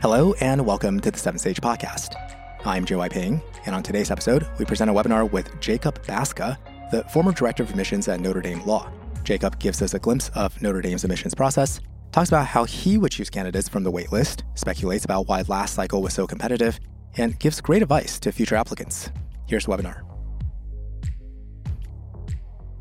Hello and welcome to the Seven Sage podcast. I'm J.Y. Ping, and on today's episode, we present a webinar with Jacob Basca, the former director of admissions at Notre Dame Law. Jacob gives us a glimpse of Notre Dame's admissions process, talks about how he would choose candidates from the waitlist, speculates about why last cycle was so competitive, and gives great advice to future applicants. Here's the webinar.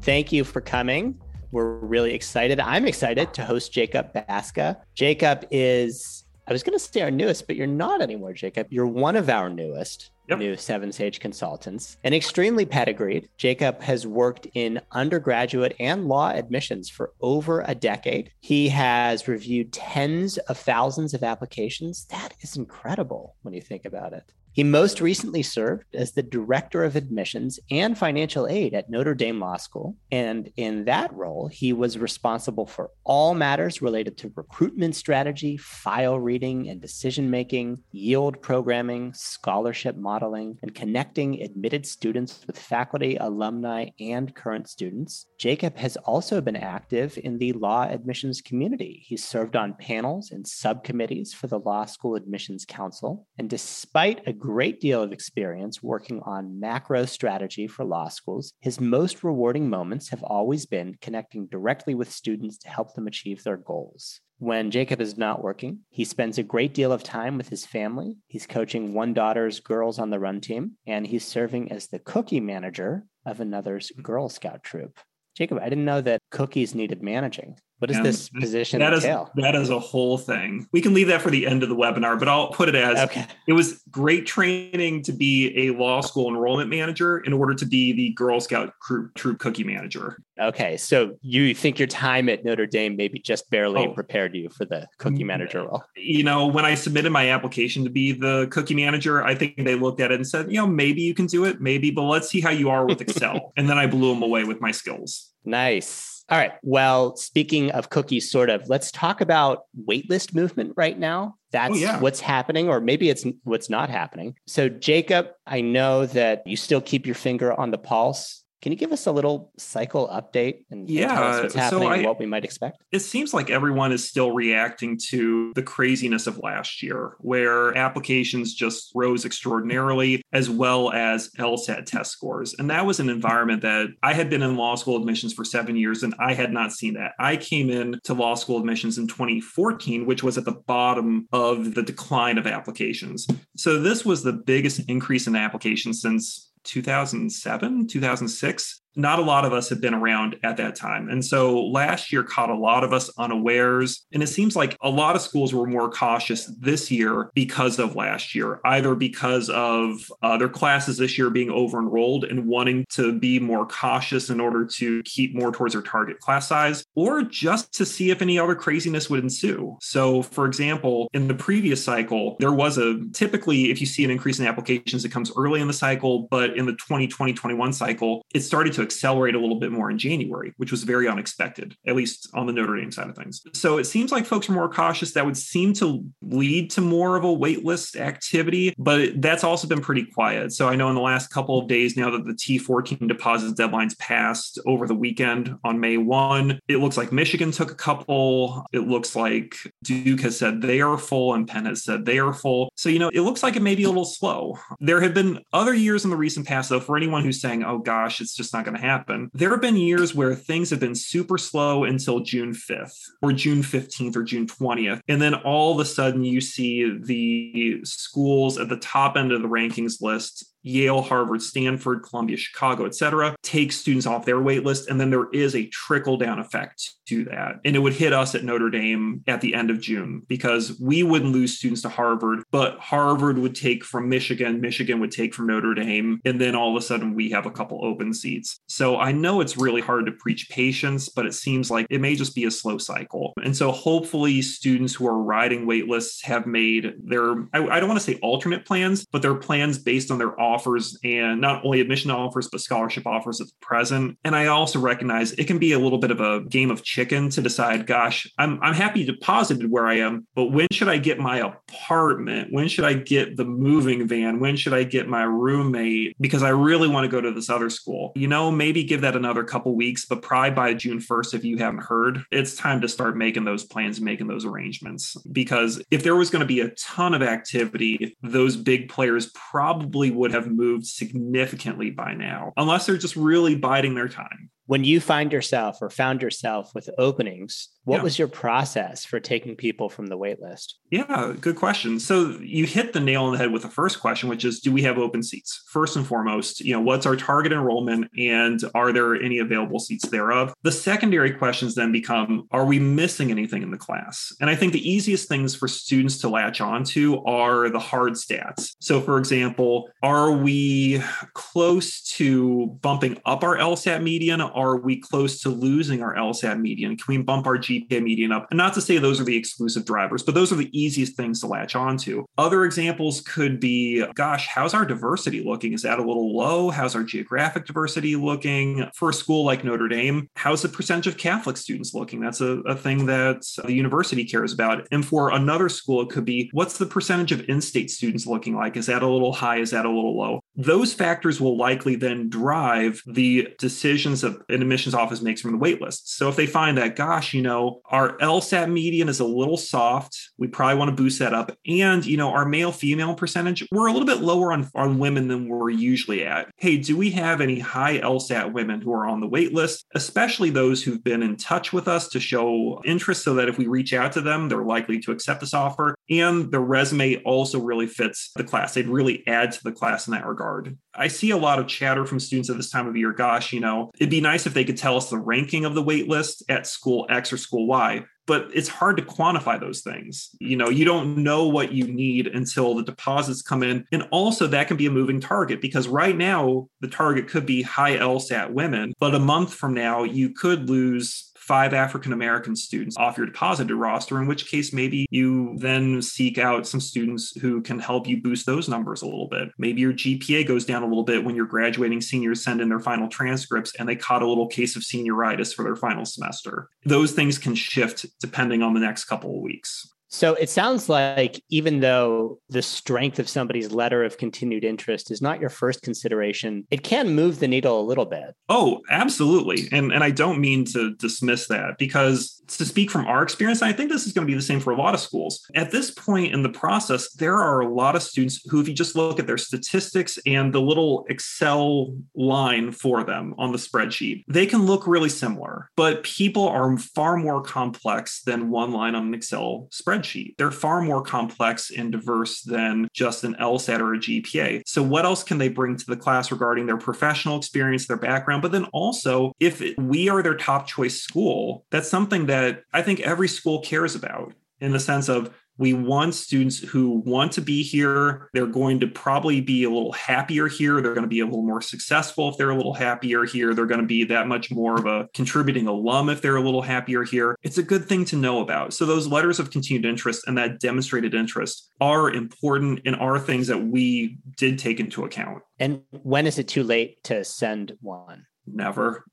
Thank you for coming. We're really excited. I'm excited to host Jacob Basca. Jacob is, I was going to say our newest, but you're not anymore, Jacob. You're one of our newest. Yep. New Seven Sage consultants and extremely pedigreed. Jacob has worked in undergraduate and law admissions for over a decade. He has reviewed tens of thousands of applications. That is incredible when you think about it. He most recently served as the director of admissions and financial aid at Notre Dame Law School. And in that role, he was responsible for all matters related to recruitment strategy, file reading and decision-making, yield programming, scholarship modeling, and connecting admitted students with faculty, alumni, and current students. Jacob has also been active in the law admissions community. He's served on panels and subcommittees for the Law School Admissions Council. And despite a great deal of experience working on macro strategy for law schools, his most rewarding moments have always been connecting directly with students to help them achieve their goals. When Jacob is not working, he spends a great deal of time with his family. He's coaching one daughter's girls on the run team, and he's serving as the cookie manager of another's Girl Scout troop. Jacob, I didn't know that cookies needed managing. What does this position entail? That is a whole thing. We can leave that for the end of the webinar, but I'll put it as It was great training to be a law school enrollment manager in order to be the Girl Scout troop cookie manager. Okay, so you think your time at Notre Dame maybe just barely prepared you for the cookie manager role? You know, when I submitted my application to be the cookie manager, I think they looked at it and said, you know, maybe you can do it, maybe, but let's see how you are with Excel. And then I blew them away with my skills. Nice. All right. Well, speaking of cookies, sort of, let's talk about waitlist movement right now. That's what's happening, or maybe it's what's not happening. So Jacob, I know that you still keep your finger on the pulse. Can you give us a little cycle update and tell us what's happening and what we might expect? It seems like everyone is still reacting to the craziness of last year, where applications just rose extraordinarily, as well as LSAT test scores. And that was an environment that I had been in law school admissions for 7 years, and I had not seen that. I came in to law school admissions in 2014, which was at the bottom of the decline of applications. So this was the biggest increase in applications since 2007, 2006. Not a lot of us had been around at that time. And so last year caught a lot of us unawares. And it seems like a lot of schools were more cautious this year because of last year, either because of their classes this year being over-enrolled and wanting to be more cautious in order to keep more towards their target class size, or just to see if any other craziness would ensue. So for example, in the previous cycle, there was typically, if you see an increase in applications, it comes early in the cycle, but in the 2020-21 cycle, it started to accelerate a little bit more in January, which was very unexpected, at least on the Notre Dame side of things. So it seems like folks are more cautious. That would seem to lead to more of a waitlist activity, but that's also been pretty quiet. So I know in the last couple of days now that the T14 deposits deadlines passed over the weekend on May 1, it looks like Michigan took a couple. It looks like Duke has said they are full and Penn has said they are full. So, you know, it looks like it may be a little slow. There have been other years in the recent past, though, for anyone who's saying, oh gosh, it's just not going to happen. There have been years where things have been super slow until June 5th or June 15th or June 20th. And then all of a sudden you see the schools at the top end of the rankings list, Yale, Harvard, Stanford, Columbia, Chicago, et cetera, take students off their wait list. And then there is a trickle down effect to that. And it would hit us at Notre Dame at the end of June because we wouldn't lose students to Harvard, but Harvard would take from Michigan, Michigan would take from Notre Dame. And then all of a sudden we have a couple open seats. So I know it's really hard to preach patience, but it seems like it may just be a slow cycle. And so hopefully students who are riding wait lists have made their, I don't want to say alternate plans, but their plans based on their offers and not only admission offers, but scholarship offers at the present. And I also recognize it can be a little bit of a game of chicken to decide, gosh, I'm happy deposited where I am, but when should I get my apartment? When should I get the moving van? When should I get my roommate? Because I really want to go to this other school. You know, maybe give that another couple weeks, but probably by June 1st, if you haven't heard, it's time to start making those plans, making those arrangements. Because if there was going to be a ton of activity, those big players probably would have moved significantly by now, unless they're just really biding their time. When you found yourself with openings, what was your process for taking people from the wait list? Yeah, good question. So you hit the nail on the head with the first question, which is, do we have open seats? First and foremost, you know, what's our target enrollment and are there any available seats thereof? The secondary questions then become, are we missing anything in the class? And I think the easiest things for students to latch onto are the hard stats. So for example, are we close to bumping up our LSAT median? Are we close to losing our LSAT median? Can we bump our GPA median up? And not to say those are the exclusive drivers, but those are the easiest things to latch onto. Other examples could be, gosh, how's our diversity looking? Is that a little low? How's our geographic diversity looking? For a school like Notre Dame, how's the percentage of Catholic students looking? That's a thing that the university cares about. And for another school, it could be, what's the percentage of in-state students looking like? Is that a little high? Is that a little low? Those factors will likely then drive the decisions that an admissions office makes from the wait list. So if they find that, gosh, you know, our LSAT median is a little soft, we probably want to boost that up. And, you know, our male-female percentage, we're a little bit lower on women than we're usually at. Hey, do we have any high LSAT women who are on the wait list, especially those who've been in touch with us to show interest so that if we reach out to them, they're likely to accept this offer. And the resume also really fits the class. They'd really add to the class in that regard. I see a lot of chatter from students at this time of year, gosh, you know, it'd be nice if they could tell us the ranking of the wait list at school X or school Y. But it's hard to quantify those things. You know, you don't know what you need until the deposits come in. And also that can be a moving target because right now the target could be high LSAT women, but a month from now you could lose 5 African-American students off your deposited roster, in which case maybe you then seek out some students who can help you boost those numbers a little bit. Maybe your GPA goes down a little bit when your graduating seniors send in their final transcripts and they caught a little case of senioritis for their final semester. Those things can shift depending on the next couple of weeks. So it sounds like even though the strength of somebody's letter of continued interest is not your first consideration, it can move the needle a little bit. Oh, absolutely. And I don't mean to dismiss that because to speak from our experience, I think this is going to be the same for a lot of schools. At this point in the process, there are a lot of students who, if you just look at their statistics and the little Excel line for them on the spreadsheet, they can look really similar, but people are far more complex than one line on an Excel spreadsheet. They're far more complex and diverse than just an LSAT or a GPA. So what else can they bring to the class regarding their professional experience, their background? But then also, if we are their top choice school, that's something that I think every school cares about in the sense of we want students who want to be here. They're going to probably be a little happier here. They're going to be a little more successful if they're a little happier here. They're going to be that much more of a contributing alum if they're a little happier here. It's a good thing to know about. So those letters of continued interest and that demonstrated interest are important and are things that we did take into account. And when is it too late to send one? Never.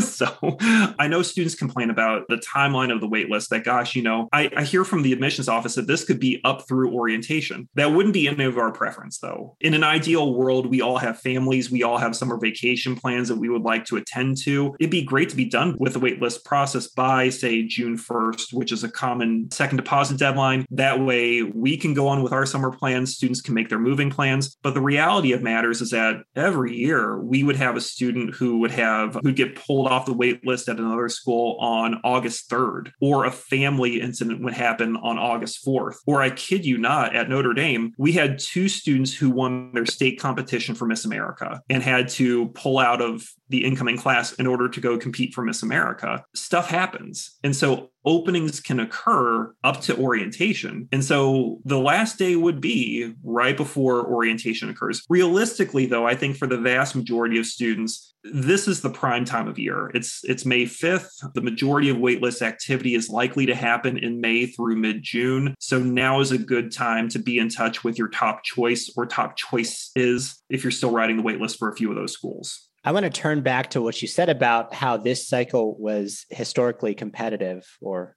So I know students complain about the timeline of the wait list that, gosh, you know, I hear from the admissions office that this could be up through orientation. That wouldn't be any of our preference, though. In an ideal world, we all have families. We all have summer vacation plans that we would like to attend to. It'd be great to be done with the wait list process by, say, June 1st, which is a common second deposit deadline. That way we can go on with our summer plans. Students can make their moving plans. But the reality of matters is that every year we would have a student who'd get pulled off the wait list at another school on August 3rd, or a family incident would happen on August 4th. Or I kid you not, at Notre Dame, we had 2 students who won their state competition for Miss America and had to pull out of the incoming class in order to go compete for Miss America. Stuff happens. And so openings can occur up to orientation. And so the last day would be right before orientation occurs. Realistically, though, I think for the vast majority of students, this is the prime time of year. It's May 5th. The majority of waitlist activity is likely to happen in May through mid-June. So now is a good time to be in touch with your top choice or top choices if you're still riding the waitlist for a few of those schools. I want to turn back to what you said about how this cycle was historically competitive, or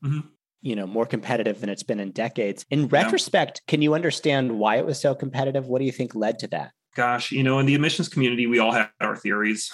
more competitive than it's been in decades. In retrospect, can you understand why it was so competitive? What do you think led to that? Gosh, in the admissions community, we all have our theories.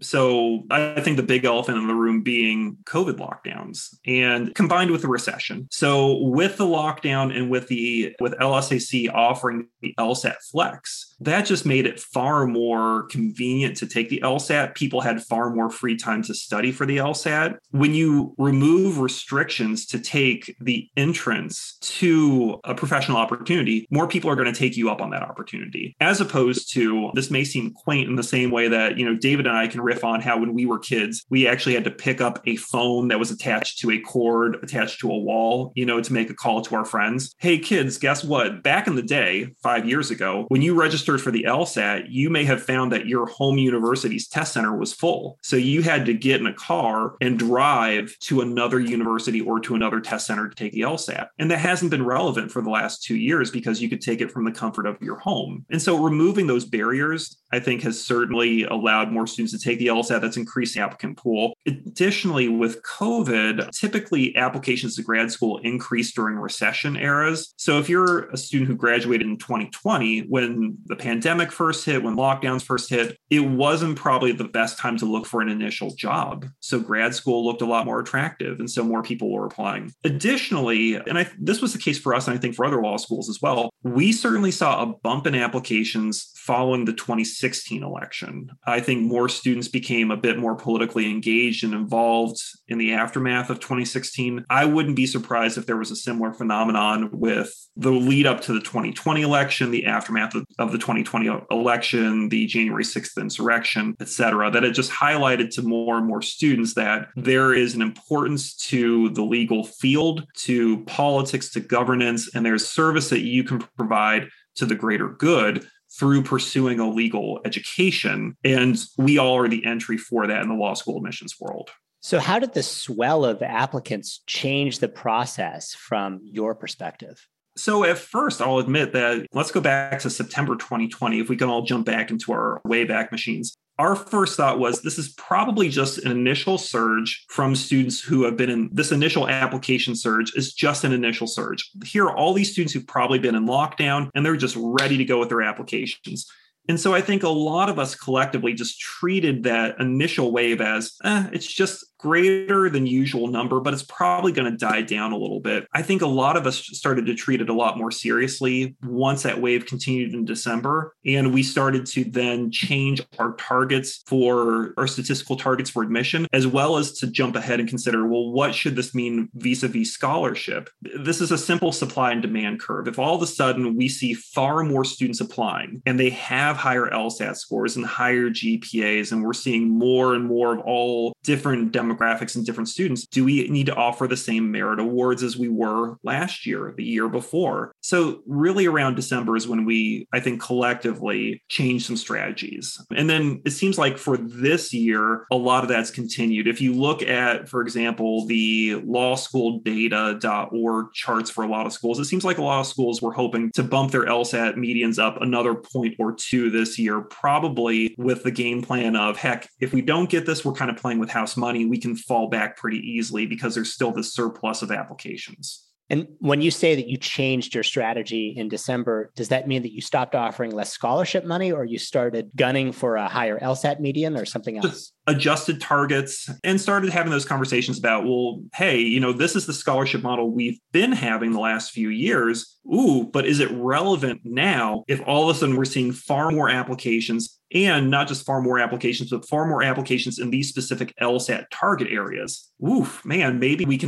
So I think the big elephant in the room being COVID lockdowns and combined with the recession. So with the lockdown and with LSAC offering the LSAT Flex, that just made it far more convenient to take the LSAT. People had far more free time to study for the LSAT. When you remove restrictions to take the entrance to a professional opportunity, more people are going to take you up on that opportunity, as opposed to, this may seem quaint in the same way that, David and I can riff on how when we were kids, we actually had to pick up a phone that was attached to a cord, attached to a wall, to make a call to our friends. Hey, kids, guess what? Back in the day, 5 years ago, when you registered for the LSAT, you may have found that your home university's test center was full. So you had to get in a car and drive to another university or to another test center to take the LSAT. And that hasn't been relevant for the last 2 years because you could take it from the comfort of your home. And so removing those barriers, I think, has certainly allowed more students to take the LSAT. That's increased the applicant pool. Additionally, with COVID, typically applications to grad school increase during recession eras. So if you're a student who graduated in 2020, when the pandemic first hit, when lockdowns first hit, it wasn't probably the best time to look for an initial job. So grad school looked a lot more attractive, and so more people were applying. Additionally, and this was the case for us, and I think for other law schools as well, we certainly saw a bump in applications following the 2016 election. I think more students became a bit more politically engaged and involved in the aftermath of 2016. I wouldn't be surprised if there was a similar phenomenon with the lead up to the 2020 election, the aftermath of the 2020 election, the January 6th insurrection, et cetera, that it just highlighted to more and more students that there is an importance to the legal field, to politics, to governance, and there's service that you can provide to the greater good through pursuing a legal education. And we all are the entry for that in the law school admissions world. So how did the swell of applicants change the process from your perspective? So at first, I'll admit that, let's go back to September 2020, if we can all jump back into our Wayback Machines. Our first thought was, this is probably just an initial surge from students who have been in this initial application surge is just an initial surge. Here are all these students who've probably been in lockdown, and they're just ready to go with their applications. And so I think a lot of us collectively just treated that initial wave as, it's just greater than usual number, but it's probably going to die down a little bit. I think a lot of us started to treat it a lot more seriously once that wave continued in December. And we started to then change our targets for our statistical targets for admission, as well as to jump ahead and consider, well, what should this mean vis-a-vis scholarship? This is a simple supply and demand curve. If all of a sudden we see far more students applying and they have higher LSAT scores and higher GPAs, and we're seeing more and more of all different demographics and different students, do we need to offer the same merit awards as we were last year, the year before? So really around December is when we, I think, collectively changed some strategies. And then it seems like for this year, a lot of that's continued. If you look at, for example, the lawschooldata.org charts for a lot of schools, it seems like a lot of schools were hoping to bump their LSAT medians up another point or two this year, probably with the game plan of, heck, if we don't get this, we're kind of playing with house money. We can fall back pretty easily because there's still this surplus of applications. And when you say that you changed your strategy in December, does that mean that you stopped offering less scholarship money, or you started gunning for a higher LSAT median, or something else? Just adjusted targets and started having those conversations about, well, hey, this is the scholarship model we've been having the last few years. Ooh, but is it relevant now if all of a sudden we're seeing far more applications? And not just far more applications, but far more applications in these specific LSAT target areas. Oof, man, maybe we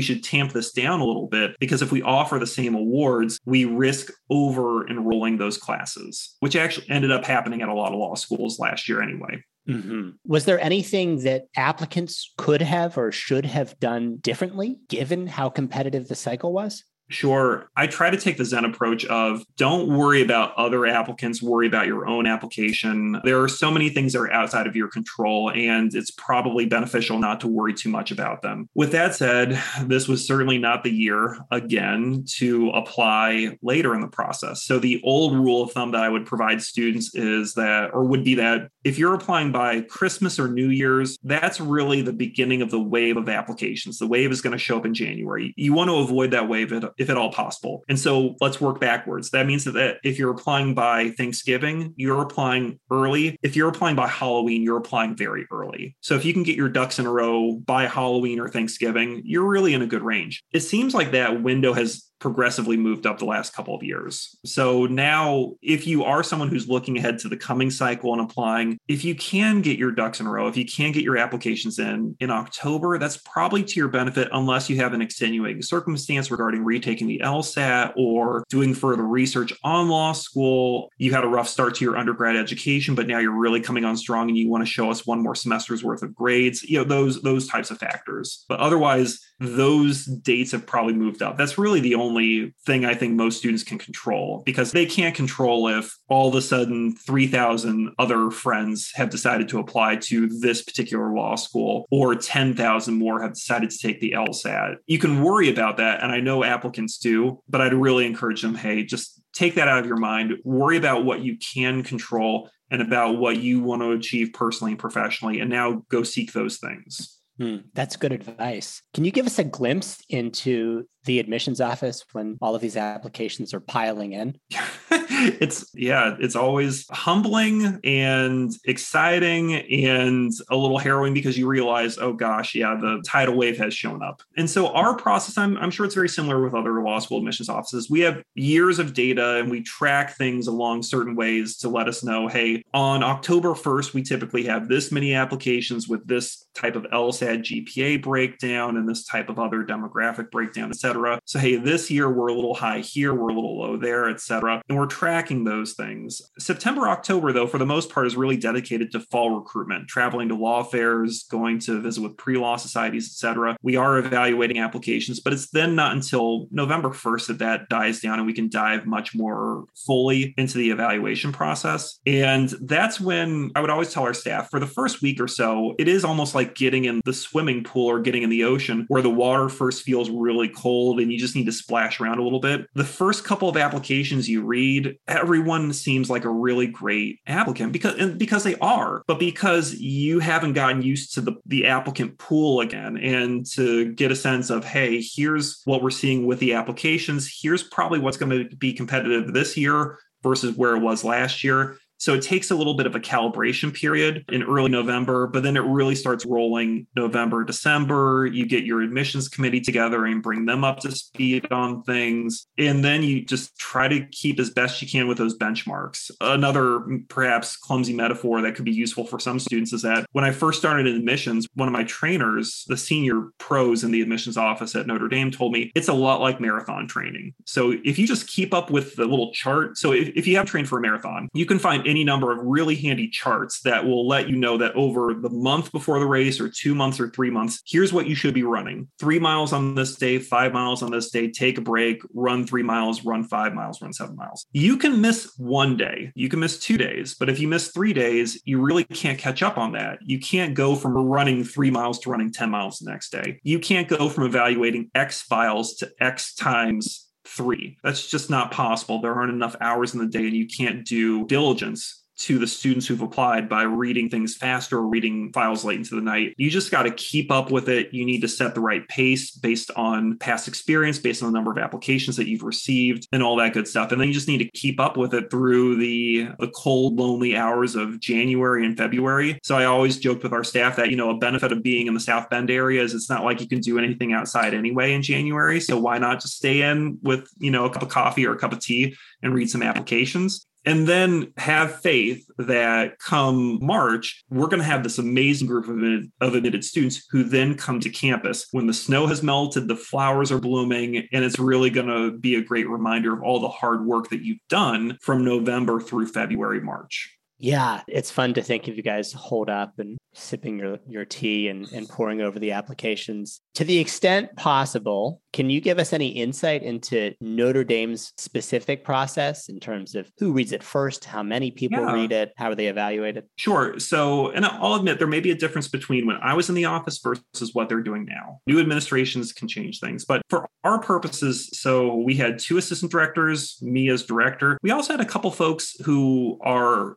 should tamp this down a little bit, because if we offer the same awards, we risk over enrolling those classes, which actually ended up happening at a lot of law schools last year anyway. Mm-hmm. Was there anything that applicants could have or should have done differently, given how competitive the cycle was? Sure. I try to take the Zen approach of don't worry about other applicants, worry about your own application. There are so many things that are outside of your control, and it's probably beneficial not to worry too much about them. With that said, this was certainly not the year, again, to apply later in the process. So the old rule of thumb that I would provide students is that, or would be that if you're applying by Christmas or New Year's, that's really the beginning of the wave of applications. The wave is going to show up in January. You want to avoid that wave if at all possible. And so let's work backwards. That means that if you're applying by Thanksgiving, you're applying early. If you're applying by Halloween, you're applying very early. So if you can get your ducks in a row by Halloween or Thanksgiving, you're really in a good range. It seems like that window has progressively moved up the last couple of years. So now, if you are someone who's looking ahead to the coming cycle and applying, if you can get your ducks in a row, if you can get your applications in October, that's probably to your benefit, unless you have an extenuating circumstance regarding retaking the LSAT or doing further research on law school. You had a rough start to your undergrad education, but now you're really coming on strong and you want to show us one more semester's worth of grades, you know, those types of factors. But otherwise, those dates have probably moved up. That's really the only thing I think most students can control, because they can't control if all of a sudden 3,000 other friends have decided to apply to this particular law school or 10,000 more have decided to take the LSAT. You can worry about that, and I know applicants do, but I'd really encourage them, hey, just take that out of your mind. Worry about what you can control and about what you want to achieve personally and professionally, and now go seek those things. That's good advice. Can you give us a glimpse into the admissions office when all of these applications are piling in? It's always humbling and exciting and a little harrowing, because you realize, oh gosh, yeah, the tidal wave has shown up. And so our process, I'm sure it's very similar with other law school admissions offices. We have years of data and we track things along certain ways to let us know, hey, on October 1st, we typically have this many applications with this type of LSAT GPA breakdown and this type of other demographic breakdown, et cetera. So, hey, this year we're a little high here, we're a little low there, et cetera. And we're tracking those things. September, October, though, for the most part, is really dedicated to fall recruitment, traveling to law fairs, going to visit with pre-law societies, et cetera. We are evaluating applications, but it's then not until November 1st that dies down and we can dive much more fully into the evaluation process. And that's when I would always tell our staff, for the first week or so, it is almost like getting in the swimming pool or getting in the ocean, where the water first feels really cold and you just need to splash around a little bit. The first couple of applications you read, everyone seems like a really great applicant because they are, but because you haven't gotten used to the applicant pool again, and to get a sense of, hey, here's what we're seeing with the applications. Here's probably what's going to be competitive this year versus where it was last year. So it takes a little bit of a calibration period in early November, but then it really starts rolling November, December. You get your admissions committee together and bring them up to speed on things. And then you just try to keep as best you can with those benchmarks. Another perhaps clumsy metaphor that could be useful for some students is that when I first started in admissions, one of my trainers, the senior pros in the admissions office at Notre Dame, told me it's a lot like marathon training. So if you just keep up with the little chart, so if you have trained for a marathon, you can find any number of really handy charts that will let you know that over the month before the race or 2 months or 3 months, here's what you should be running. 3 miles on this day, 5 miles on this day, take a break, run 3 miles, run 5 miles, run 7 miles. You can miss one day, you can miss 2 days, but if you miss 3 days, you really can't catch up on that. You can't go from running 3 miles to running 10 miles the next day. You can't go from evaluating X files to X times 3. That's just not possible. There aren't enough hours in the day, and you can't do diligence to the students who've applied by reading things faster or reading files late into the night. You just got to keep up with it. You need to set the right pace based on past experience, based on the number of applications that you've received and all that good stuff. And then you just need to keep up with it through the cold, lonely hours of January and February. So I always joked with our staff that, you know, a benefit of being in the South Bend area is it's not like you can do anything outside anyway in January. So why not just stay in with, you know, a cup of coffee or a cup of tea and read some applications? And then have faith that come March, we're going to have this amazing group of admitted students who then come to campus when the snow has melted, the flowers are blooming, and it's really going to be a great reminder of all the hard work that you've done from November through February, March. Yeah, it's fun to think of you guys holed up and sipping your tea and poring over the applications. To the extent possible, can you give us any insight into Notre Dame's specific process in terms of who reads it first, how many people read it, how are they evaluated? Sure. So, and I'll admit there may be a difference between when I was in the office versus what they're doing now. New administrations can change things, but for our purposes, so we had 2 assistant directors, me as director. We also had a couple folks who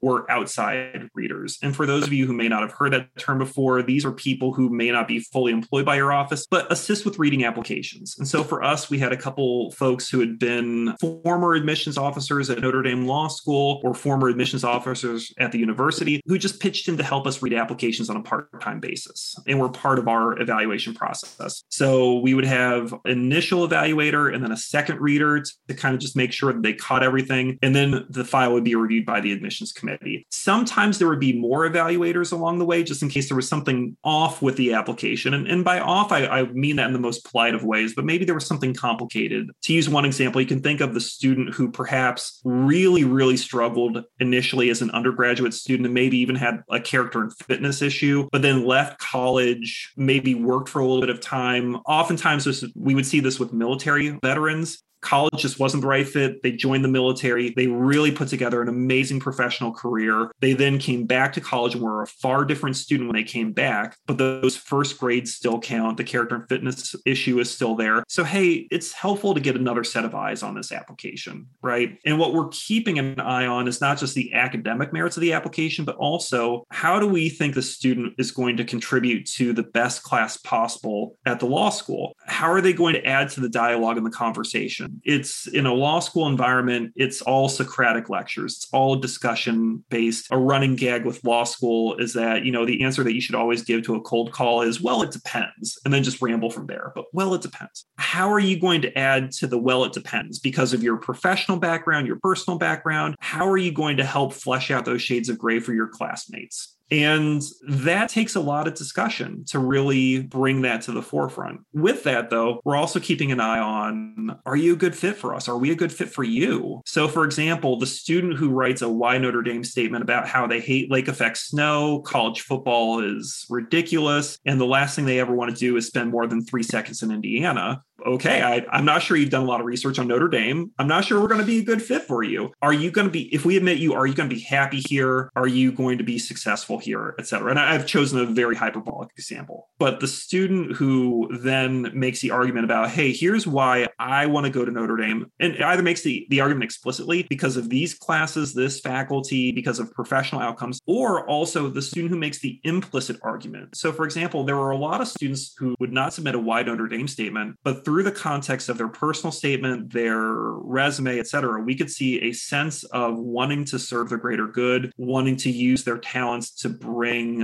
were outside readers. And for those of you who may not have heard that term before, these are people who may not be fully employed by your office, but assist with reading applications. And so for us, we had a couple folks who had been former admissions officers at Notre Dame Law School or former admissions officers at the university who just pitched in to help us read applications on a part-time basis and were part of our evaluation process. So we would have an initial evaluator and then a second reader to kind of just make sure that they caught everything. And then the file would be reviewed by the admissions committee. Sometimes there would be more evaluators along the way, just in case there was something off with the application. And by off, I mean that in the most polite of ways, but maybe there was something complicated. To use one example, you can think of the student who perhaps really, really struggled initially as an undergraduate student and maybe even had a character and fitness issue, but then left college, maybe worked for a little bit of time. Oftentimes, we would see this with military veterans. College just wasn't the right fit. They joined the military. They really put together an amazing professional career. They then came back to college and were a far different student when they came back, but those first grades still count. The character and fitness issue is still there. So, hey, it's helpful to get another set of eyes on this application, right? And what we're keeping an eye on is not just the academic merits of the application, but also how do we think the student is going to contribute to the best class possible at the law school? How are they going to add to the dialogue and the conversation? It's in a law school environment, it's all Socratic lectures. It's all discussion based. A running gag with law school is that, the answer that you should always give to a cold call is, well, it depends, and then just ramble from there. But, well, it depends. How are you going to add to the, well, it depends, because of your professional background, your personal background? How are you going to help flesh out those shades of gray for your classmates? And that takes a lot of discussion to really bring that to the forefront. With that, though, we're also keeping an eye on, are you a good fit for us? Are we a good fit for you? So, for example, the student who writes a Why Notre Dame statement about how they hate lake effect snow, college football is ridiculous, and the last thing they ever want to do is spend more than 3 seconds in Indiana. Okay, I'm not sure you've done a lot of research on Notre Dame. I'm not sure we're going to be a good fit for you. Are you going to be, if we admit you, are you going to be happy here? Are you going to be successful here, et cetera? And I've chosen a very hyperbolic example. But the student who then makes the argument about, hey, here's why I want to go to Notre Dame, and either makes the argument explicitly because of these classes, this faculty, because of professional outcomes, or also the student who makes the implicit argument. So, for example, there were a lot of students who would not submit a Why Notre Dame statement, but through the context of their personal statement, their resume, et cetera, we could see a sense of wanting to serve the greater good, wanting to use their talents to bring,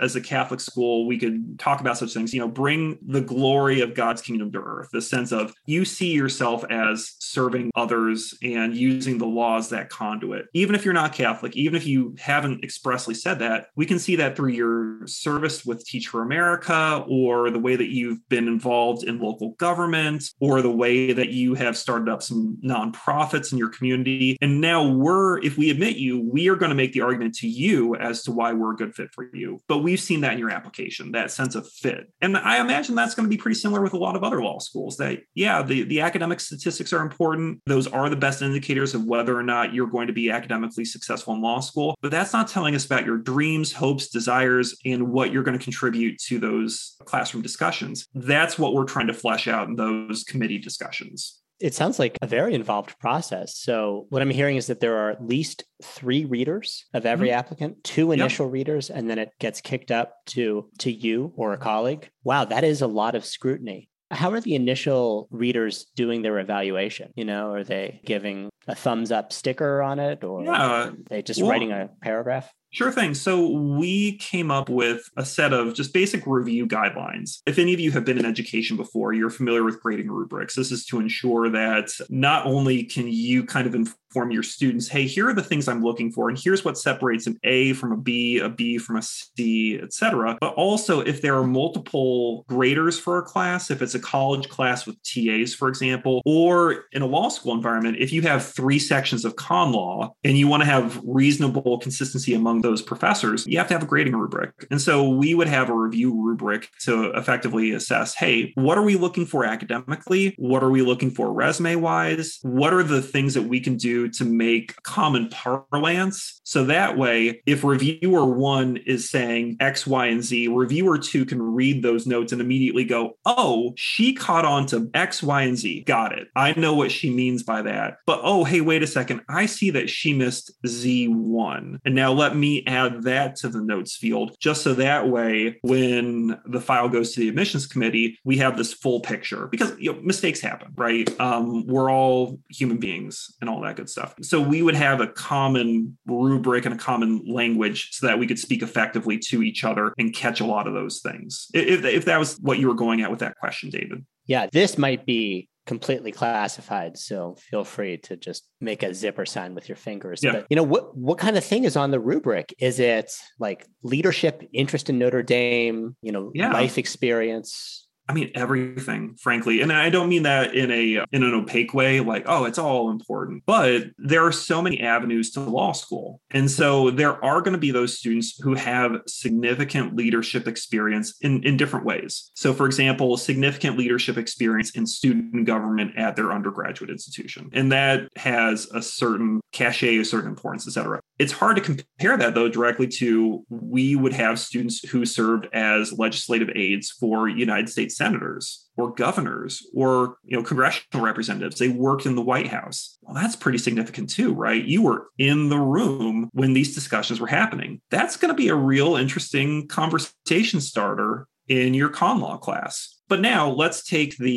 as a Catholic school, we could talk about such things, bring the glory of God's kingdom to earth, the sense of you see yourself as serving others and using the law as that conduit. Even if you're not Catholic, even if you haven't expressly said that, we can see that through your service with Teach for America or the way that you've been involved in local government or the way that you have started up some nonprofits in your community. And now if we admit you, we are going to make the argument to you as to why we're a good fit for you. But we've seen that in your application, that sense of fit. And I imagine that's going to be pretty similar with a lot of other law schools that, the academic statistics are important. Those are the best indicators of whether or not you're going to be academically successful in law school. But that's not telling us about your dreams, hopes, desires, and what you're going to contribute to those classroom discussions. That's what we're trying to flesh out in those committee discussions. It sounds like a very involved process. So what I'm hearing is that there are at least 3 readers of every applicant, 2 initial readers, and then it gets kicked up to you or a colleague. Wow, that is a lot of scrutiny. How are the initial readers doing their evaluation? Are they giving a thumbs up sticker on it or are they just writing a paragraph? Sure thing. So we came up with a set of just basic review guidelines. If any of you have been in education before, you're familiar with grading rubrics. This is to ensure that not only can you kind of inform your students, hey, here are the things I'm looking for, and here's what separates an A from a B from a C, et cetera. But also, if there are multiple graders for a class, if it's a college class with TAs, for example, or in a law school environment, if you have three sections of con law and you want to have reasonable consistency among those professors, you have to have a grading rubric. And so we would have a review rubric to effectively assess, hey, what are we looking for academically? What are we looking for resume-wise? What are the things that we can do to make common parlance? So that way, if reviewer one is saying X, Y, and Z, reviewer two can read those notes and immediately go, oh, she caught on to X, Y, and Z. Got it. I know what she means by that. But oh, hey, wait a second. I see that she missed Z1. And now let me add that to the notes field, just so that way, when the file goes to the admissions committee, we have this full picture, because mistakes happen, right? We're all human beings and all that good stuff. So we would have a common rubric and a common language so that we could speak effectively to each other and catch a lot of those things. If that was what you were going at with that question, David. Yeah, this might be completely classified, so feel free to just make a zipper sign with your fingers. Yeah. But what kind of thing is on the rubric? Is it like leadership, interest in Notre Dame, life experience? I mean, everything, frankly. And I don't mean that in an opaque way, like, oh, it's all important. But there are so many avenues to law school. And so there are going to be those students who have significant leadership experience in different ways. So, for example, significant leadership experience in student government at their undergraduate institution. And that has a certain cachet, a certain importance, et cetera. It's hard to compare that, though, directly to we would have students who served as legislative aides for United States senators or governors or congressional representatives. They worked in the White House. Well, that's pretty significant too, right? You were in the room when these discussions were happening. That's going to be a real interesting conversation starter in your con law class. But now let's take to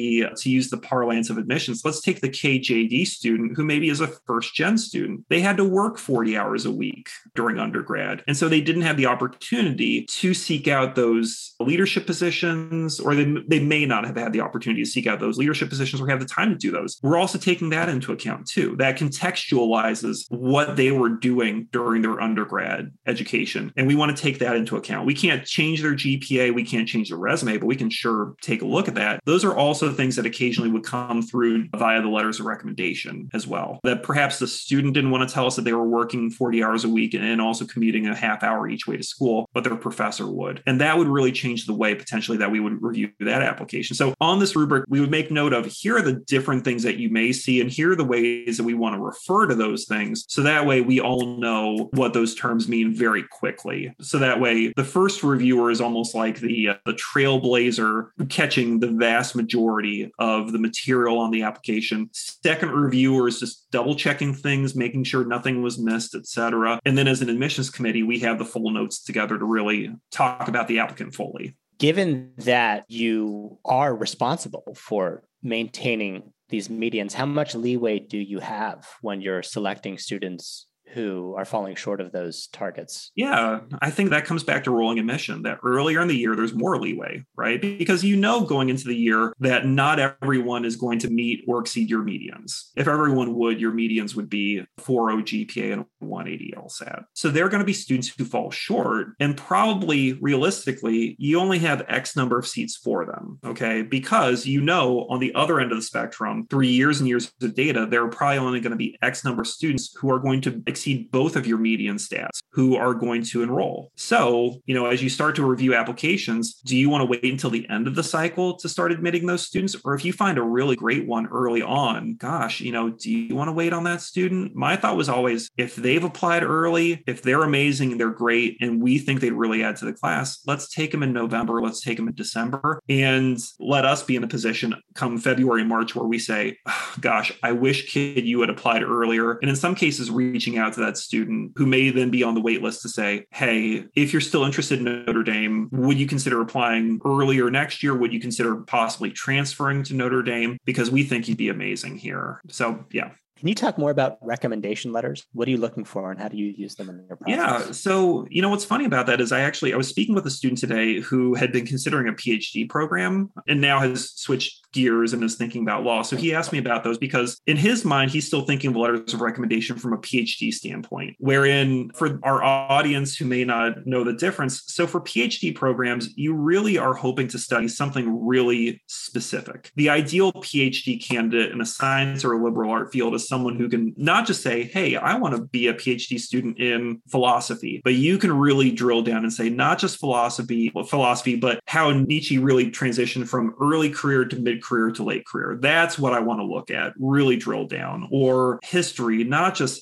use the parlance of admissions, let's take the KJD student who maybe is a first-gen student. They had to work 40 hours a week during undergrad. And so they didn't have the opportunity to seek out those leadership positions, or they may not have had the opportunity to seek out those leadership positions or have the time to do those. We're also taking that into account too. That contextualizes what they were doing during their undergrad education. And we want to take that into account. We can't change their GPA. We can't change their resume, but we can sure take a look at that. Those are also things that occasionally would come through via the letters of recommendation as well, that perhaps the student didn't want to tell us that they were working 40 hours a week and also commuting a half hour each way to school, but their professor would. And that would really change the way potentially that we would review that application. So on this rubric, we would make note of here are the different things that you may see, and here are the ways that we want to refer to those things. So that way we all know what those terms mean very quickly. So that way the first reviewer is almost like the trailblazer catching the vast majority of the material on the application. Second reviewer is just double checking things, making sure nothing was missed, et cetera. And then as an admissions committee, we have the full notes together to really talk about the applicant fully. Given that you are responsible for maintaining these medians, how much leeway do you have when you're selecting students who are falling short of those targets? Yeah, I think that comes back to rolling admission, that earlier in the year, there's more leeway, right? Because going into the year that not everyone is going to meet or exceed your medians. If everyone would, your medians would be 4.0 GPA and 180 LSAT. So there are going to be students who fall short, and probably realistically, you only have X number of seats for them, okay? Because on the other end of the spectrum, 3 years and years of data, there are probably only going to be X number of students who are going to exceed both of your median stats who are going to enroll. So, as you start to review applications, do you want to wait until the end of the cycle to start admitting those students? Or if you find a really great one early on, gosh, do you want to wait on that student? My thought was always, if they've applied early, if they're amazing, they're great, and we think they'd really add to the class, let's take them in November, let's take them in December, and let us be in a position come February and March where we say, oh, gosh, I wish kid you had applied earlier. And in some cases, reaching out to that student who may then be on the wait list to say, hey, if you're still interested in Notre Dame, would you consider applying earlier next year? Would you consider possibly transferring to Notre Dame? Because we think you'd be amazing here. So, yeah. Can you talk more about recommendation letters? What are you looking for and how do you use them in your practice? Yeah. So, you know, what's funny about that is I was speaking with a student today who had been considering a PhD program and now has switched gears and is thinking about law. So he asked me about those because in his mind, he's still thinking of letters of recommendation from a PhD standpoint, wherein for our audience who may not know the difference. So for PhD programs, you really are hoping to study something really specific. The ideal PhD candidate in a science or a liberal art field is someone who can not just say, hey, I want to be a PhD student in philosophy, but you can really drill down and say, not just philosophy, but how Nietzsche really transitioned from early career to mid-career to late career. That's what I want to look at, really drill down. Or history, not just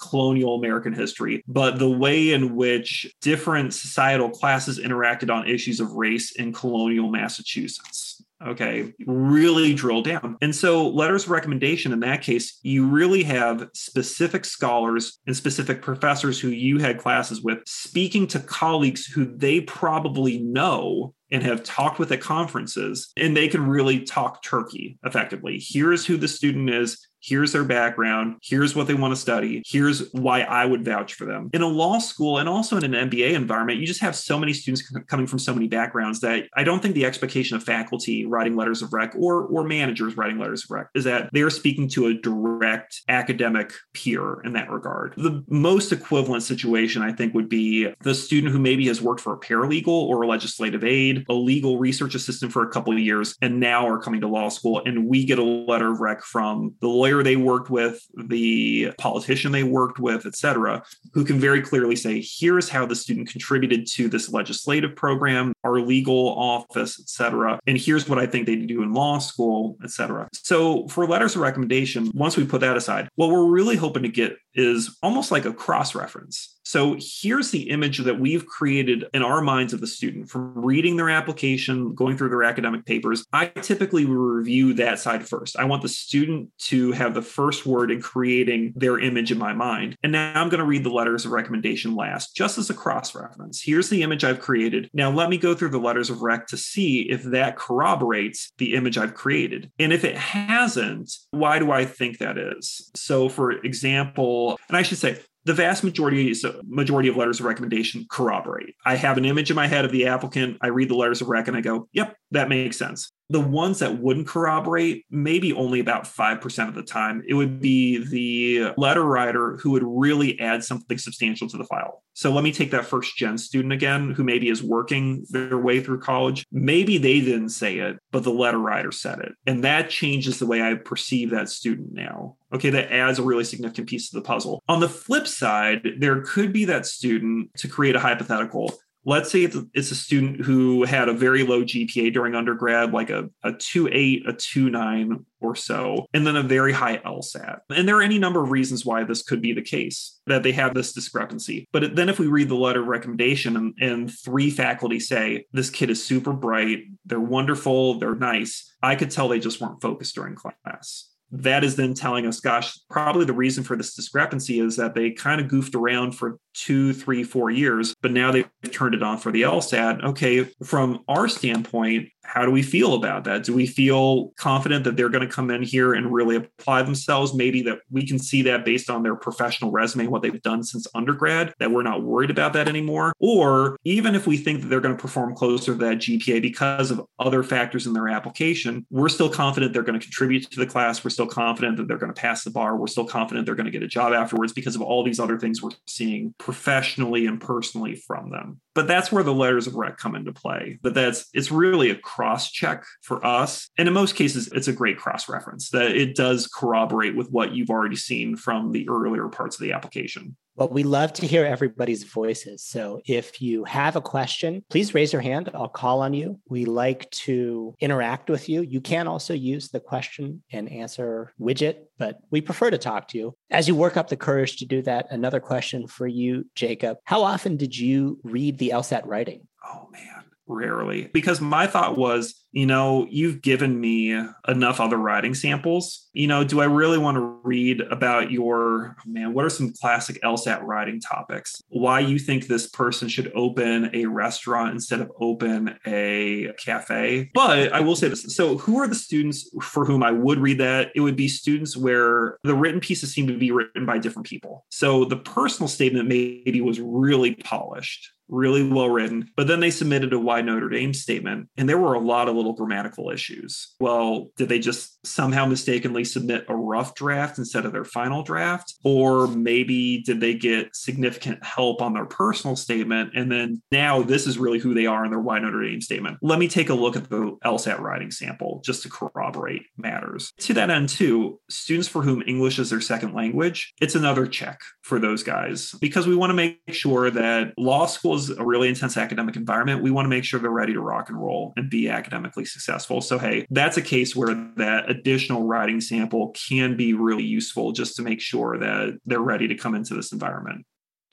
colonial American history, but the way in which different societal classes interacted on issues of race in colonial Massachusetts. Okay, really drill down. And so letters of recommendation, in that case, you really have specific scholars and specific professors who you had classes with speaking to colleagues who they probably know and have talked with at conferences, and they can really talk turkey effectively. Here's who the student is. Here's their background. Here's what they want to study. Here's why I would vouch for them. In a law school and also in an MBA environment, you just have so many students coming from so many backgrounds that I don't think the expectation of faculty writing letters of rec or managers writing letters of rec is that they're speaking to a direct academic peer in that regard. The most equivalent situation, I think, would be the student who maybe has worked for a paralegal or a legislative aide, a legal research assistant for a couple of years, and now are coming to law school, and we get a letter of rec from the lawyer they worked with, the politician they worked with, et cetera, who can very clearly say, here's how the student contributed to this legislative program, our legal office, et cetera. And here's what I think they do in law school, et cetera. So for letters of recommendation, once we put that aside, what we're really hoping to get is almost like a cross-reference. So here's the image that we've created in our minds of the student from reading their application, going through their academic papers. I typically review that side first. I want the student to have the first word in creating their image in my mind. And now I'm going to read the letters of recommendation last, just as a cross-reference. Here's the image I've created. Now let me go through the letters of rec to see if that corroborates the image I've created. And if it hasn't, why do I think that is? So for example, and I should say, the vast majority of letters of recommendation corroborate. I have an image in my head of the applicant. I read the letters of rec and I go, yep, that makes sense. The ones that wouldn't corroborate, maybe only about 5% of the time, it would be the letter writer who would really add something substantial to the file. So let me take that first gen student again, who maybe is working their way through college. Maybe they didn't say it, but the letter writer said it. And that changes the way I perceive that student now. Okay, that adds a really significant piece to the puzzle. On the flip side, there could be that student, to create a hypothetical. Let's say it's a student who had a very low GPA during undergrad, like a 2.8, a 2.9 or so, and then a very high LSAT. And there are any number of reasons why this could be the case, that they have this discrepancy. But then if we read the letter of recommendation and three faculty say, this kid is super bright, they're wonderful, they're nice, I could tell they just weren't focused during class. That is then telling us, gosh, probably the reason for this discrepancy is that they kind of goofed around for 2, 3, 4 years, but now they've turned it on for the LSAT. Okay, from our standpoint, how do we feel about that? Do we feel confident that they're going to come in here and really apply themselves? Maybe that we can see that based on their professional resume, what they've done since undergrad, that we're not worried about that anymore. Or even if we think that they're going to perform closer to that GPA because of other factors in their application, we're still confident they're going to contribute to the class. We're still confident that they're going to pass the bar. We're still confident they're going to get a job afterwards because of all these other things we're seeing professionally and personally from them. But that's where the letters of rec come into play. But it's really a cross-check for us. And in most cases, it's a great cross-reference that it does corroborate with what you've already seen from the earlier parts of the application. Well, we love to hear everybody's voices. So if you have a question, please raise your hand. I'll call on you. We like to interact with you. You can also use the question and answer widget, but we prefer to talk to you. As you work up the courage to do that, another question for you, Jacob. How often did you read the LSAT writing? Oh, man. Rarely, because my thought was you know, you've given me enough other writing samples. You know, do I really want to read about your, man, what are some classic LSAT writing topics? Why you think this person should open a restaurant instead of open a cafe? But I will say this. So who are the students for whom I would read that? It would be students where the written pieces seem to be written by different people. So the personal statement maybe was really polished, really well written, but then they submitted a why Notre Dame statement, and there were a lot of little grammatical issues. Well, did they just somehow mistakenly submit a rough draft instead of their final draft? Or maybe did they get significant help on their personal statement, and then now this is really who they are in their why Notre Dame statement? Let me take a look at the LSAT writing sample just to corroborate matters. To that end too, students for whom English is their second language, it's another check for those guys, because we want to make sure that law school is a really intense academic environment. We want to make sure they're ready to rock and roll and be academically successful. So, hey, that's a case where that additional writing sample can be really useful just to make sure that they're ready to come into this environment.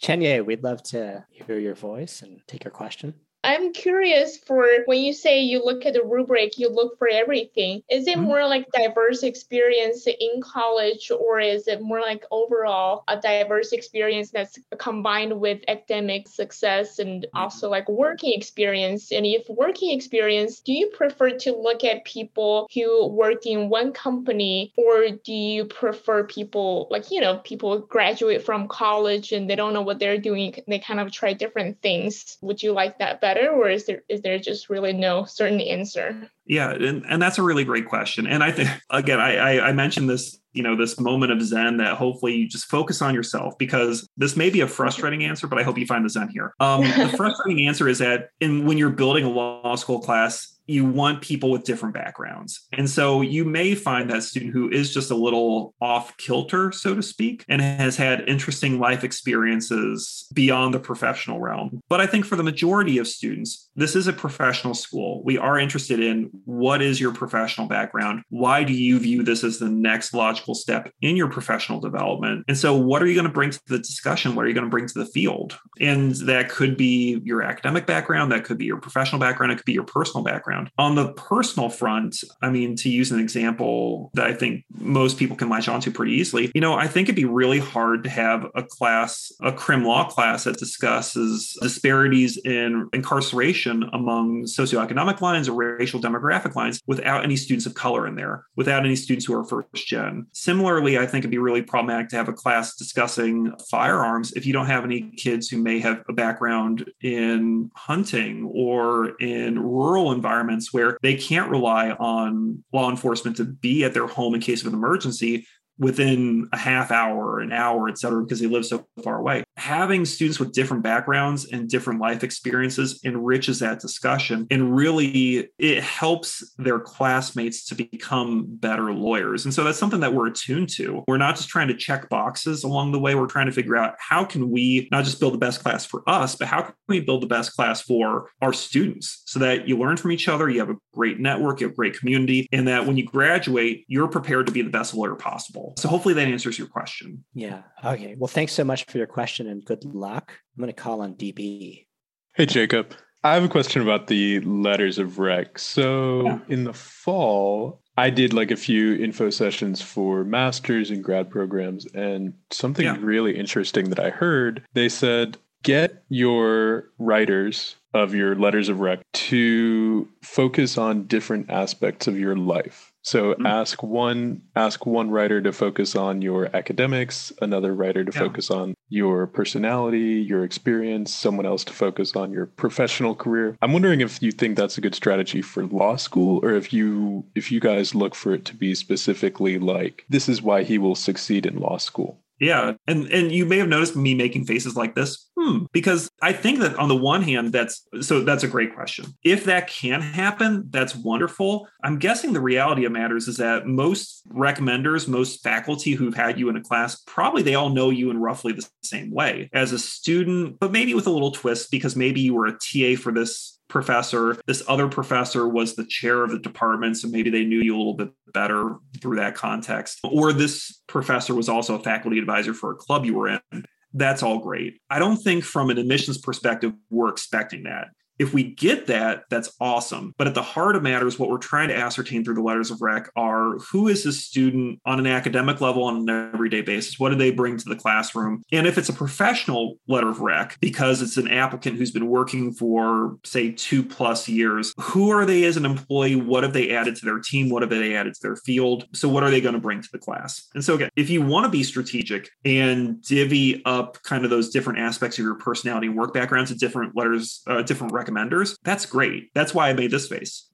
Chenye, we'd love to hear your voice and take your question. I'm curious, for when you say you look at the rubric, you look for everything. Is it more like diverse experience in college, or is it more like overall a diverse experience that's combined with academic success and also like working experience? And if working experience, do you prefer to look at people who worked in one company, or do you prefer people like, you know, people graduate from college and they don't know what they're doing, they kind of try different things? Would you like that better? Or is there just really no certain answer? Yeah, and that's a really great question. And I think, again, I mentioned this, you know, this moment of Zen that hopefully you just focus on yourself, because this may be a frustrating answer, but I hope you find the Zen here. The frustrating answer is that when you're building a law school class, you want people with different backgrounds. And so you may find that student who is just a little off kilter, so to speak, and has had interesting life experiences beyond the professional realm. But I think for the majority of students, this is a professional school. We are interested in what is your professional background? Why do you view this as the next logical step in your professional development? And so what are you going to bring to the discussion? What are you going to bring to the field? And that could be your academic background. That could be your professional background. It could be your personal background. On the personal front, I mean, to use an example that I think most people can latch onto pretty easily, you know, I think it'd be really hard to have a class, a crim law class, that discusses disparities in incarceration among socioeconomic lines or racial demographic lines without any students of color in there, without any students who are first gen. Similarly, I think it'd be really problematic to have a class discussing firearms if you don't have any kids who may have a background in hunting or in rural environments, where they can't rely on law enforcement to be at their home in case of an emergency within a half hour, an hour, et cetera, because they live so far away. Having students with different backgrounds and different life experiences enriches that discussion. And really, it helps their classmates to become better lawyers. And so that's something that we're attuned to. We're not just trying to check boxes along the way. We're trying to figure out how can we not just build the best class for us, but how can we build the best class for our students so that you learn from each other, you have a great network, you have a great community, and that when you graduate, you're prepared to be the best lawyer possible. So hopefully that answers your question. Yeah. Okay. Well, thanks so much for your question and good luck. I'm going to call on DB. Hey, Jacob. I have a question about the letters of rec. So in the fall, I did like a few info sessions for masters and grad programs, and something really interesting that I heard, they said, get your writers of your letters of rec to focus on different aspects of your life. So ask one writer to focus on your academics, another writer to focus on your personality, your experience, someone else to focus on your professional career. I'm wondering if you think that's a good strategy for law school, or if you guys look for it to be specifically like, this is why he will succeed in law school. Yeah. And you may have noticed me making faces like this, because I think that on the one hand, that's a great question. If that can happen, that's wonderful. I'm guessing the reality of matters is that most recommenders, most faculty who've had you in a class, probably they all know you in roughly the same way as a student, but maybe with a little twist, because maybe you were a TA for this professor. This other professor was the chair of the department, so maybe they knew you a little bit better through that context. Or this professor was also a faculty advisor for a club you were in. That's all great. I don't think from an admissions perspective, we're expecting that. If we get that, that's awesome. But at the heart of matters, what we're trying to ascertain through the letters of rec are who is the student on an academic level on an everyday basis? What do they bring to the classroom? And if it's a professional letter of rec, because it's an applicant who's been working for, say, 2+ years, who are they as an employee? What have they added to their team? What have they added to their field? So what are they going to bring to the class? And so again, if you want to be strategic and divvy up kind of those different aspects of your personality and work backgrounds to different letters, different rec recommenders, that's great. That's why I made this face.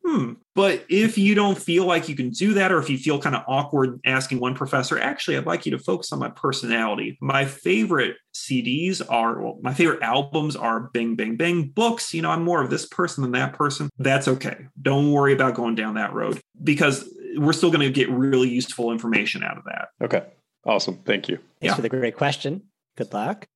But if you don't feel like you can do that, or if you feel kind of awkward asking one professor, actually, I'd like you to focus on my personality. My favorite CDs are, well, my favorite albums are Bing, Bing, Bing. Books, you know, I'm more of this person than that person. That's okay. Don't worry about going down that road because we're still going to get really useful information out of that. Okay. Awesome. Thank you. Thanks for the great question. Good luck.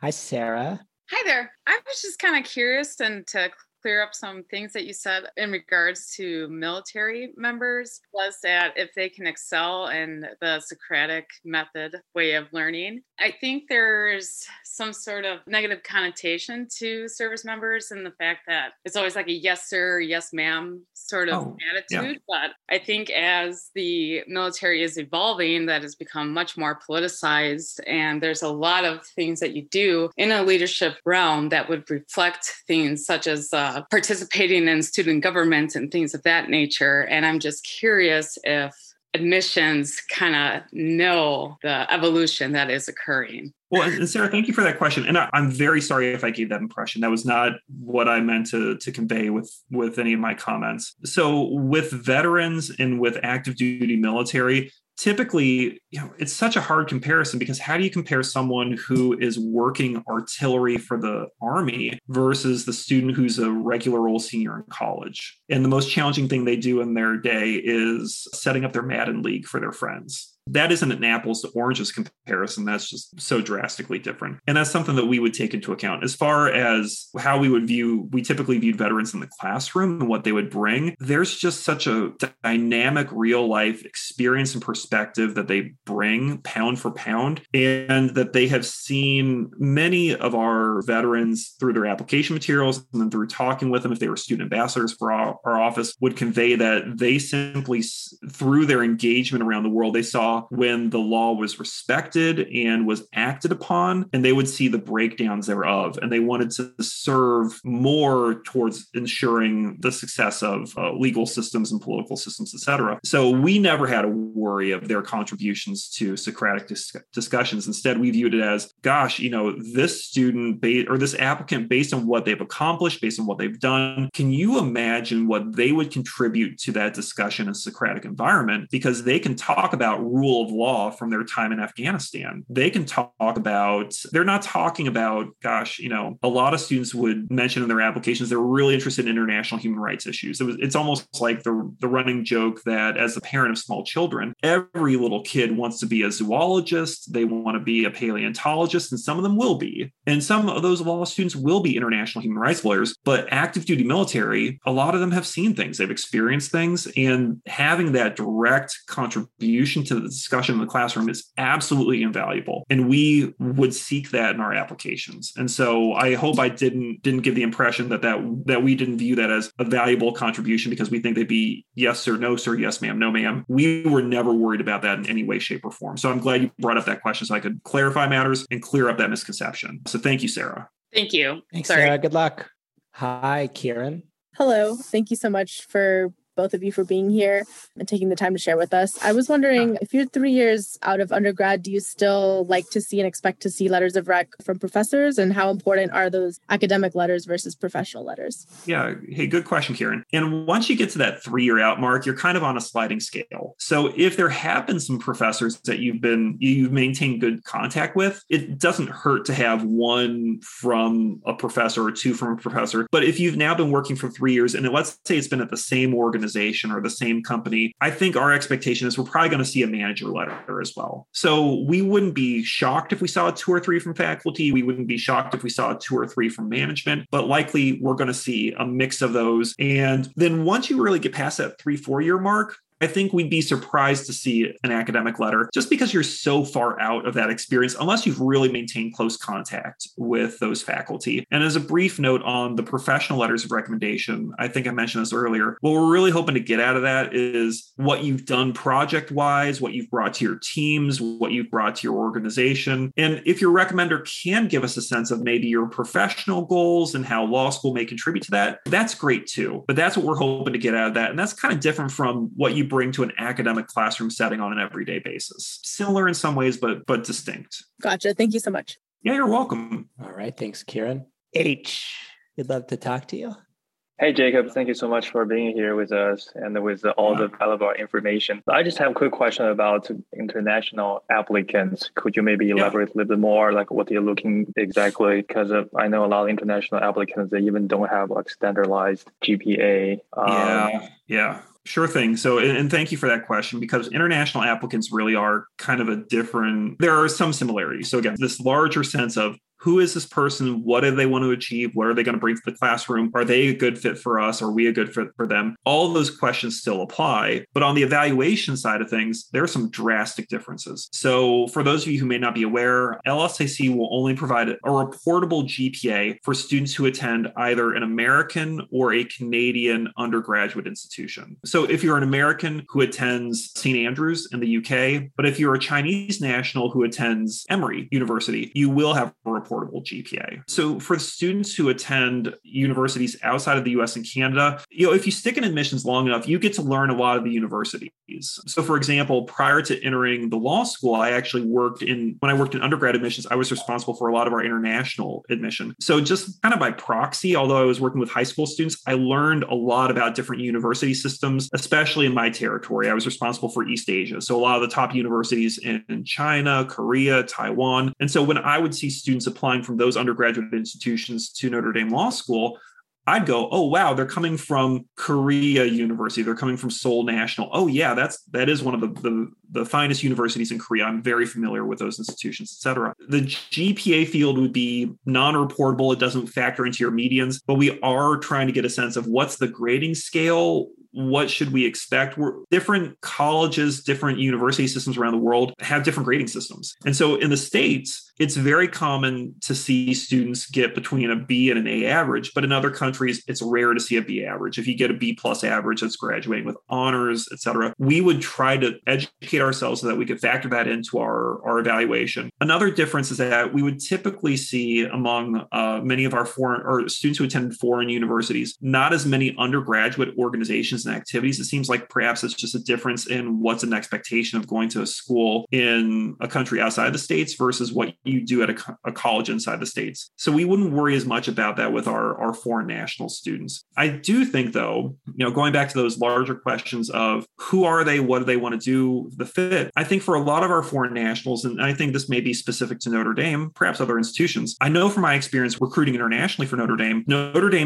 Hi, Sarah. Hi there. I was just kind of curious and to clear up some things that you said in regards to military members, was that if they can excel in the Socratic method way of learning, I think there's some sort of negative connotation to service members and the fact that it's always like a yes, sir, yes, ma'am sort of attitude. Yeah. But I think as the military is evolving, that has become much more politicized. And there's a lot of things that you do in a leadership realm that would reflect things such as participating in student government and things of that nature. And I'm just curious if admissions kind of know the evolution that is occurring. Well, and Sarah, thank you for that question. And I'm very sorry if I gave that impression. That was not what I meant to convey with any of my comments. So with veterans and with active duty military, typically, you know, it's such a hard comparison because how do you compare someone who is working artillery for the Army versus the student who's a regular old senior in college? And the most challenging thing they do in their day is setting up their Madden League for their friends. That isn't an apples to oranges comparison. That's just so drastically different. And that's something that we would take into account. As far as how we would view, we typically viewed veterans in the classroom and what they would bring. There's just such a dynamic real life experience and perspective that they bring pound for pound, and that they have seen many of our veterans through their application materials and then through talking with them, if they were student ambassadors for our office, would convey that they simply, through their engagement around the world, they saw when the law was respected and was acted upon, and they would see the breakdowns thereof, and they wanted to serve more towards ensuring the success of legal systems and political systems, etc. So we never had a worry of their contributions to Socratic discussions. Instead, we viewed it as, gosh, you know, this student or this applicant, based on what they've accomplished, based on what they've done, can you imagine what they would contribute to that discussion in a Socratic environment? Because they can talk about rule of law from their time in Afghanistan. They can talk about, they're not talking about, gosh, you know, a lot of students would mention in their applications, they're really interested in international human rights issues. It's almost like the running joke that as a parent of small children, every little kid wants to be a zoologist. They want to be a paleontologist, and some of them will be. And some of those law students will be international human rights lawyers, but active duty military, a lot of them have seen things, they've experienced things, and having that direct contribution to the discussion in the classroom is absolutely invaluable. And we would seek that in our applications. And so I hope I didn't give the impression that we didn't view that as a valuable contribution because we think they'd be yes, sir, no, sir, yes, ma'am, no, ma'am. We were never worried about that in any way, shape, or form. So I'm glad you brought up that question so I could clarify matters and clear up that misconception. So thank you, Sarah. Thank you. Thanks, Sarah. Good luck. Hi, Kieran. Hello. Thank you so much for both of you for being here and taking the time to share with us. I was wondering, if you're 3 years out of undergrad, do you still like to see and expect to see letters of rec from professors? And how important are those academic letters versus professional letters? Yeah. Hey, good question, Kieran. And once you get to that 3 year out mark, you're kind of on a sliding scale. So if there have been some professors that you've maintained good contact with, it doesn't hurt to have one from a professor or two from a professor. But if you've now been working for 3 years, and let's say it's been at the same organization or the same company, I think our expectation is we're probably going to see a manager letter as well. So we wouldn't be shocked if we saw 2 or 3 from faculty. We wouldn't be shocked if we saw 2 or 3 from management, but likely we're going to see a mix of those. And then once you really get past that 3-4 year mark, I think we'd be surprised to see an academic letter just because you're so far out of that experience, unless you've really maintained close contact with those faculty. And as a brief note on the professional letters of recommendation, I think I mentioned this earlier, what we're really hoping to get out of that is what you've done project-wise, what you've brought to your teams, what you've brought to your organization. And if your recommender can give us a sense of maybe your professional goals and how law school may contribute to that, that's great too. But that's what we're hoping to get out of that. And that's kind of different from what you bring to an academic classroom setting on an everyday basis. Similar in some ways, but distinct. Gotcha. Thank you so much. Yeah, you're welcome. All right. Thanks, Kieran. H, we'd love to talk to you. Hey, Jacob, thank you so much for being here with us and with all the valuable information. I just have a quick question about international applicants. Could you maybe elaborate a little bit more, like what you're looking exactly? Because I know a lot of international applicants, they even don't have like standardized GPA. Sure thing. So, and thank you for that question, because international applicants really are kind of a different, there are some similarities. So again, this larger sense of who is this person? What do they want to achieve? What are they going to bring to the classroom? Are they a good fit for us? Are we a good fit for them? All of those questions still apply. But on the evaluation side of things, there are some drastic differences. So for those of you who may not be aware, LSAC will only provide a reportable GPA for students who attend either an American or a Canadian undergraduate institution. So if you're an American who attends St. Andrews in the UK, but if you're a Chinese national who attends Emory University, you will have a report. Portable GPA. So for students who attend universities outside of the US and Canada, if you stick in admissions long enough, you get to learn a lot of the universities. So for example, prior to entering the law school, when I worked in undergrad admissions, I was responsible for a lot of our international admission. So just kind of by proxy, although I was working with high school students, I learned a lot about different university systems, especially in my territory. I was responsible for East Asia. So a lot of the top universities in China, Korea, Taiwan. And so when I would see students applying from those undergraduate institutions to Notre Dame Law School, I'd go, oh, wow, they're coming from Korea University. They're coming from Seoul National. Oh, yeah, that is one of the finest universities in Korea. I'm very familiar with those institutions, et cetera. The GPA field would be non-reportable. It doesn't factor into your medians, but we are trying to get a sense of what's the grading scale. What should we expect? Different colleges, different university systems around the world have different grading systems. And so in the States, it's very common to see students get between a B and an A average, but in other countries, it's rare to see a B average. If you get a B plus average, that's graduating with honors, et cetera. We would try to educate ourselves so that we could factor that into our evaluation. Another difference is that we would typically see among many of our students who attend foreign universities, not as many undergraduate organizations and activities. It seems like perhaps it's just a difference in what's an expectation of going to a school in a country outside the States versus what you do at a college inside the States. So we wouldn't worry as much about that with our foreign national students. I do think, though, going back to those larger questions of who are they, what do they want to do, the fit, I think for a lot of our foreign nationals, and I think this may be specific to Notre Dame, perhaps other institutions, I know from my experience recruiting internationally for Notre Dame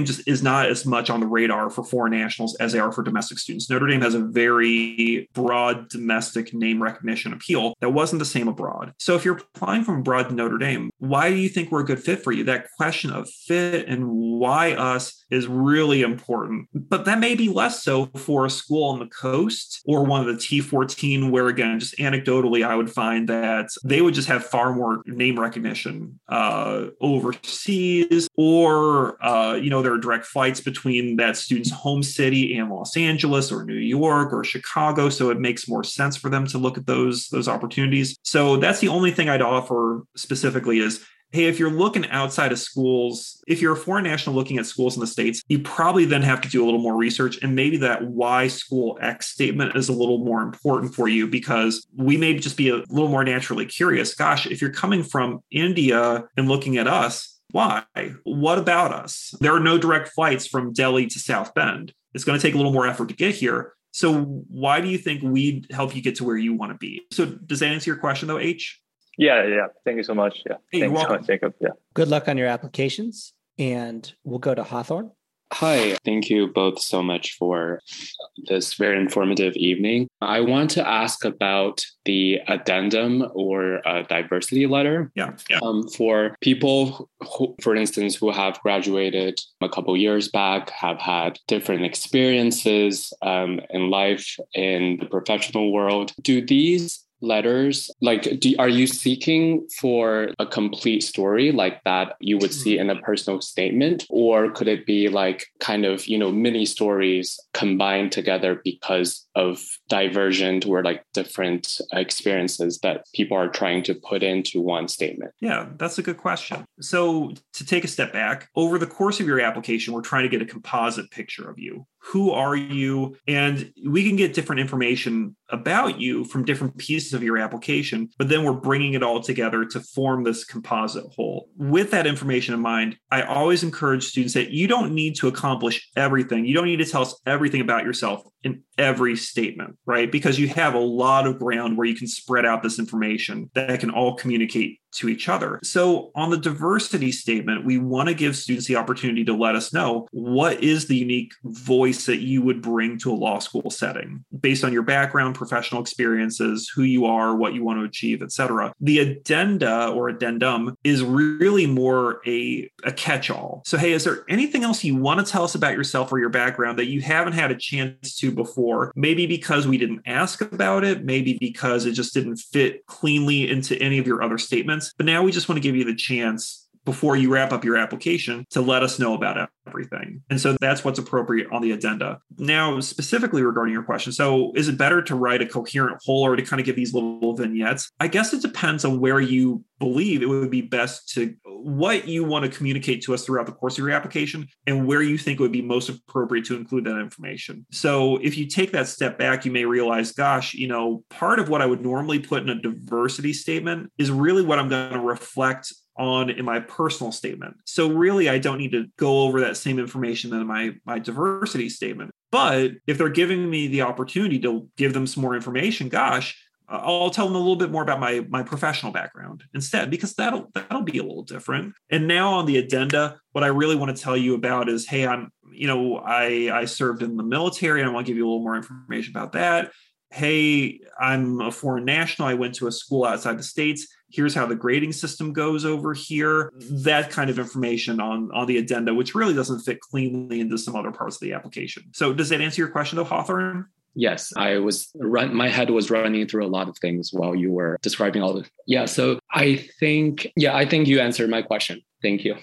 just is not as much on the radar for foreign nationals as they are for domestic students. Notre Dame has a very broad domestic name recognition appeal that wasn't the same abroad. So if you're applying from abroad to Notre Dame, why do you think we're a good fit for you? That question of fit and why us is really important. But that may be less so for a school on the coast or one of the T14, where again, just anecdotally, I would find that they would just have far more name recognition overseas, or there are direct flights between that student's home city and Los Angeles or New York or Chicago. So it makes more sense for them to look at those opportunities. So that's the only thing I'd offer specifically is, hey, if you're looking outside of schools, if you're a foreign national looking at schools in the States, you probably then have to do a little more research. And maybe that why school X statement is a little more important for you, because we may just be a little more naturally curious. Gosh, if you're coming from India and looking at us, why? What about us? There are no direct flights from Delhi to South Bend. It's going to take a little more effort to get here. So why do you think we'd help you get to where you want to be? So does that answer your question, though, H? Yeah. Thank you so much. Yeah. Hey, thanks so much, Jacob. Yeah. Good luck on your applications. And we'll go to Hawthorne. Hi, thank you both so much for this very informative evening. I want to ask about the addendum or diversity letter. Yeah. For people who, for instance, who have graduated a couple years back, have had different experiences in life, in the professional world, do these letters, are you seeking for a complete story like that you would see in a personal statement, or could it be mini stories combined together because of divergent or different experiences that people are trying to put into one statement? Yeah, that's a good question. So to take a step back, over the course of your application, we're trying to get a composite picture of you. Who are you? And we can get different information about you from different pieces of your application, but then we're bringing it all together to form this composite whole. With that information in mind, I always encourage students that you don't need to accomplish everything. You don't need to tell us everything about yourself in every statement, right? Because you have a lot of ground where you can spread out this information that can all communicate to each other. So on the diversity statement, we want to give students the opportunity to let us know what is the unique voice that you would bring to a law school setting based on your background, professional experiences, who you are, what you want to achieve, et cetera. The addenda or addendum is really more a catch-all. So, hey, is there anything else you want to tell us about yourself or your background that you haven't had a chance to before? Maybe because we didn't ask about it, maybe because it just didn't fit cleanly into any of your other statements. But now we just want to give you the chance before you wrap up your application to let us know about everything. And so that's what's appropriate on the addenda. Now, specifically regarding your question, so is it better to write a coherent whole or to kind of give these little vignettes? I guess it depends on where you believe it would be best to what you want to communicate to us throughout the course of your application and where you think it would be most appropriate to include that information. So if you take that step back, you may realize, gosh, part of what I would normally put in a diversity statement is really what I'm going to reflect on in my personal statement. So really, I don't need to go over that same information in my diversity statement. But if they're giving me the opportunity to give them some more information, gosh, I'll tell them a little bit more about my professional background instead, because that'll be a little different. And now on the addenda, what I really want to tell you about is, hey, I served in the military and I want to give you a little more information about that. Hey, I'm a foreign national. I went to a school outside the States. Here's how the grading system goes over here. That kind of information on the addenda, which really doesn't fit cleanly into some other parts of the application. So does that answer your question though, Hawthorne? Yes, my head was running through a lot of things while you were describing all this. Yeah, so I think you answered my question. Thank you.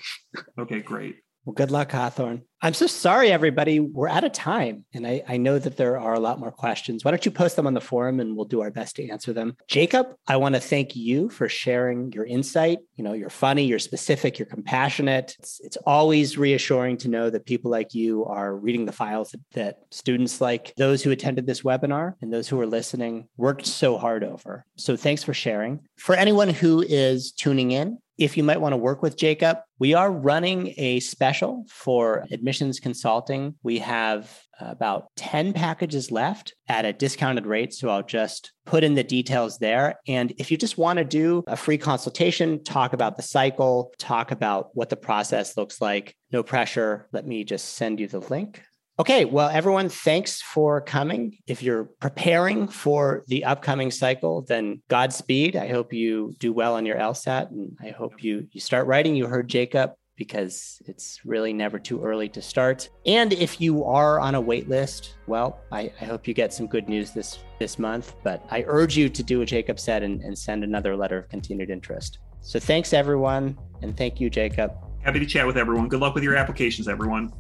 Okay, great. Well, good luck, Hawthorne. I'm so sorry, everybody. We're out of time. And I know that there are a lot more questions. Why don't you post them on the forum and we'll do our best to answer them. Jacob, I want to thank you for sharing your insight. You're funny, you're specific, you're compassionate. It's always reassuring to know that people like you are reading the files that students like those who attended this webinar and those who are listening worked so hard over. So thanks for sharing. For anyone who is tuning in, if you might want to work with Jacob, we are running a special for admissions consulting. We have about 10 packages left at a discounted rate. So I'll just put in the details there. And if you just want to do a free consultation, talk about the cycle, talk about what the process looks like, no pressure. Let me just send you the link. Okay, well, everyone, thanks for coming. If you're preparing for the upcoming cycle, then Godspeed. I hope you do well on your LSAT, and I hope you start writing. You heard Jacob, because it's really never too early to start. And if you are on a wait list, well, I hope you get some good news this month, but I urge you to do what Jacob said and send another letter of continued interest. So thanks, everyone, and thank you, Jacob. Happy to chat with everyone. Good luck with your applications, everyone.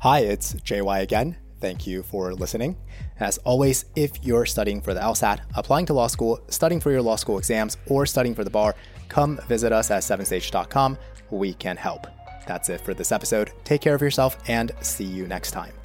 Hi, it's JY again. Thank you for listening. As always, if you're studying for the LSAT, applying to law school, studying for your law school exams, or studying for the bar, come visit us at 7sage.com. We can help. That's it for this episode. Take care of yourself and see you next time.